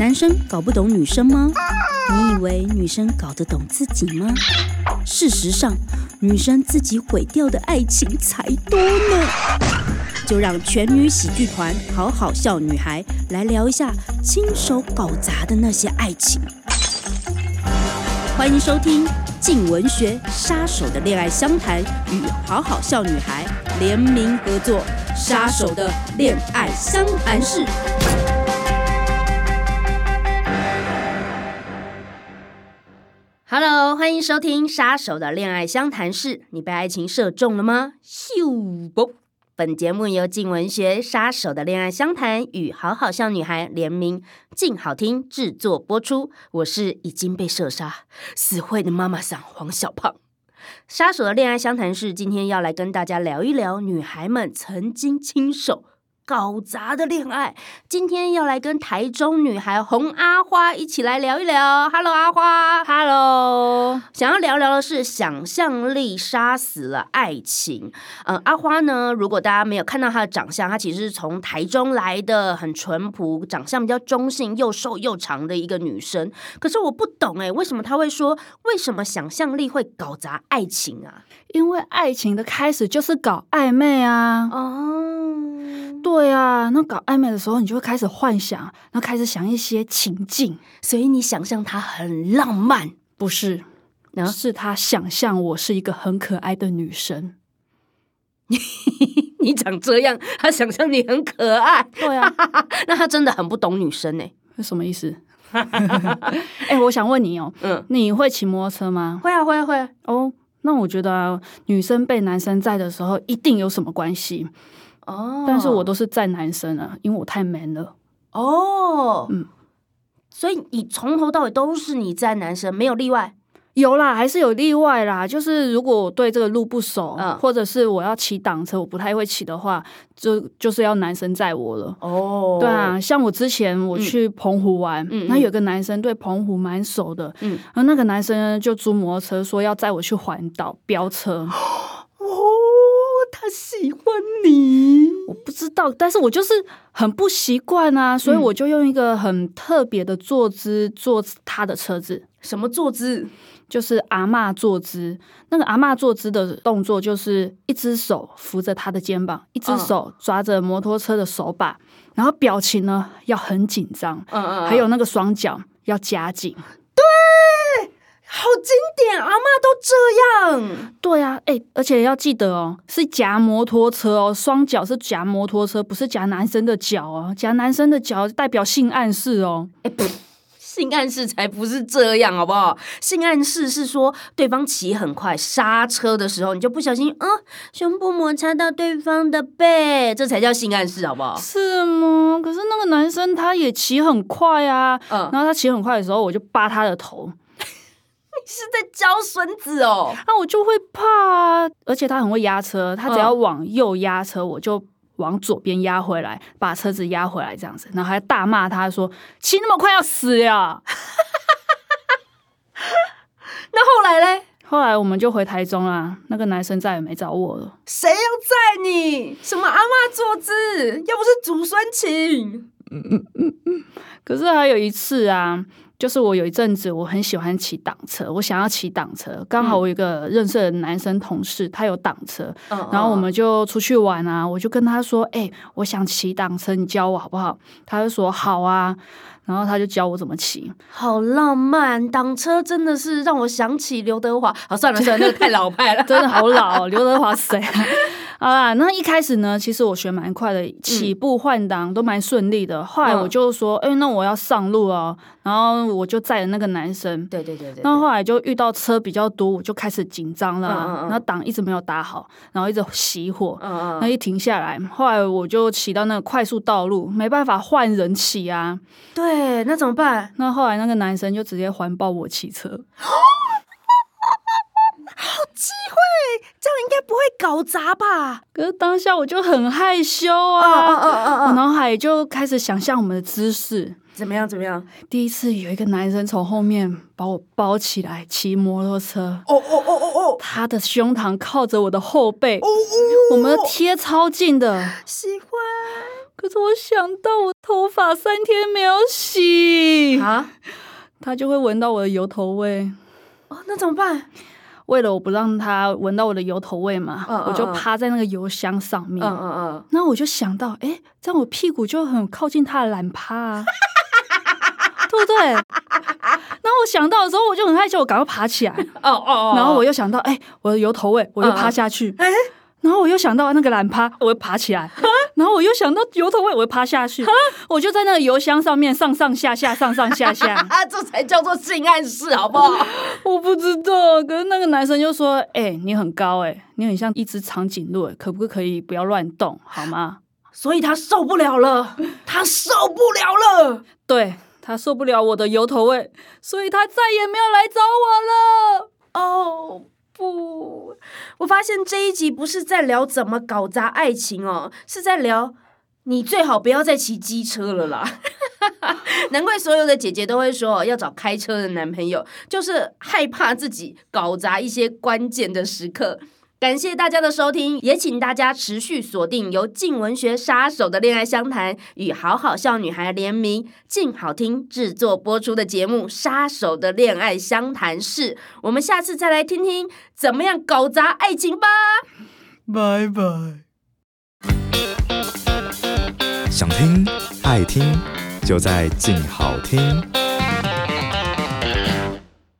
男生搞不懂女生吗？你以为女生搞得懂自己吗？事实上，女生自己毁掉的爱情才多呢。就让全女喜剧团好好笑女孩来聊一下亲手搞砸的那些爱情。欢迎收听静文学杀手的恋爱相谈与好好笑女孩联名合作杀手的恋爱相谈室。Hello， 欢迎收听杀手的恋爱相谈室。你被爱情射中了吗？咻！本节目由静文学杀手的恋爱相谈与好好笑女孩联名静好听制作播出。我是已经被射杀死会的妈妈桑黄小胖。杀手的恋爱相谈室今天要来跟大家聊一聊女孩们曾经亲手搞砸的恋爱。今天要来跟台中女孩洪阿花一起来聊一聊。Hello， 阿花。Hello。想要聊聊的是想象力杀死了爱情。阿花呢，如果大家没有看到她的长相，她其实是从台中来的，很淳朴，长相比较中性，又瘦又长的一个女生。可是我不懂为什么她会说，为什么想象力会搞砸爱情啊？因为爱情的开始就是搞暧昧啊。对啊，那搞暧昧的时候，你就会开始幻想，然后开始想一些情境，所以你想象他很浪漫，不是？是他想象我是一个很可爱的女生。你长这样，他想象你很可爱，对啊，那他真的很不懂女生呢。什么意思？我想问你你会骑摩托车吗？会啊，会啊，会啊。那我觉得女生被男生载的时候，一定有什么关系。但是我都是载男生啊，因为我太 man 了。所以你从头到尾都是你载男生，没有例外？有啦，还是有例外啦。就是如果我对这个路不熟，或者是我要骑挡车，我不太会骑的话，就是要男生载我了。对啊，像我之前我去澎湖玩，那有个男生对澎湖蛮熟的，然后那个男生就租摩托车说要载我去环岛飙车。他喜欢你，我不知道，但是我就是很不习惯啊，所以我就用一个很特别的坐姿坐他的车子。什么坐姿？就是阿嬷坐姿。那个阿嬷坐姿的动作就是一只手扶着他的肩膀，一只手抓着摩托车的手把，然后表情呢要很紧张，还有那个双脚要夹紧。对，好经典，阿嬷都这样。对啊，而且要记得是夹摩托车双脚是夹摩托车，不是夹男生的脚夹男生的脚代表性暗示性暗示才不是这样，好不好？性暗示是说对方骑很快，刹车的时候你就不小心胸部摩擦到对方的背，这才叫性暗示，好不好？是吗？可是那个男生他也骑很快啊，然后他骑很快的时候，我就扒他的头。是在教孙子那我就会怕啊。而且他很会压车，他只要往右压车，我就往左边压回来，把车子压回来这样子，然后还大骂他说：“骑那么快要死呀！”那后来嘞？后来我们就回台中啦，那个男生再也没找我了。谁要载你？什么阿嬷坐姿？又不是祖孙情。可是还有一次啊。就是我有一阵子我很喜欢骑挡车，我想要骑挡车，刚好我有一个认识的男生同事，他有挡车，然后我们就出去玩啊，我就跟他说我想骑挡车，你教我好不好？他就说好啊，然后他就教我怎么骑。好浪漫，挡车真的是让我想起刘德华。好，算了，那个太老派了。真的好老，刘德华谁啊？好啦，那一开始呢，其实我学蛮快的，起步换挡都蛮顺利的。后来我就说，那我要上路然后我就载了那个男生。对。那后来就遇到车比较多，我就开始紧张了然后挡一直没有打好，然后一直熄火，那一停下来，后来我就骑到那个快速道路，没办法换人骑啊。对，那怎么办？那后来那个男生就直接环抱我骑车。好机会，这样应该不会搞砸吧？可是当下我就很害羞啊，我脑海就开始想象我们的姿势，怎么样？第一次有一个男生从后面把我包起来，骑摩托车，他的胸膛靠着我的后背，我们贴超近的，喜欢。可是我想到我头发3天没有洗啊，他就会闻到我的油头味。哦，那怎么办？为了我不让他闻到我的油头味嘛，我就趴在那个油箱上面。那我就想到，哎，这样我屁股就很靠近他的懒趴啊，对不对？然后我想到的时候，我就很害羞，我赶快爬起来。然后我又想到，哎，我的油头味，我就趴下去。哎，然后我又想到那个懒趴，我会爬起来。然后我又想到油头味，我会趴下去。我就在那个油箱上面上上下下，上上下下。这才叫做性暗示，好不好？我不知道，可是那个男生就说：“哎，你很高哎，你很像一只长颈鹿，可不可以不要乱动，好吗？”所以他受不了了，他受不了了。对，他受不了我的油头味，所以他再也没有来找我了。哦。不，我发现这一集不是在聊怎么搞砸爱情哦，是在聊你最好不要再骑机车了啦。难怪所有的姐姐都会说要找开车的男朋友，就是害怕自己搞砸一些关键的时刻。感谢大家的收听，也请大家持续锁定由静文学杀手的恋爱相谈与好好笑女孩联名静好听制作播出的节目《杀手的恋爱相谈室》，我们下次再来听听怎么样搞砸爱情吧，拜拜。想听爱听就在静好听。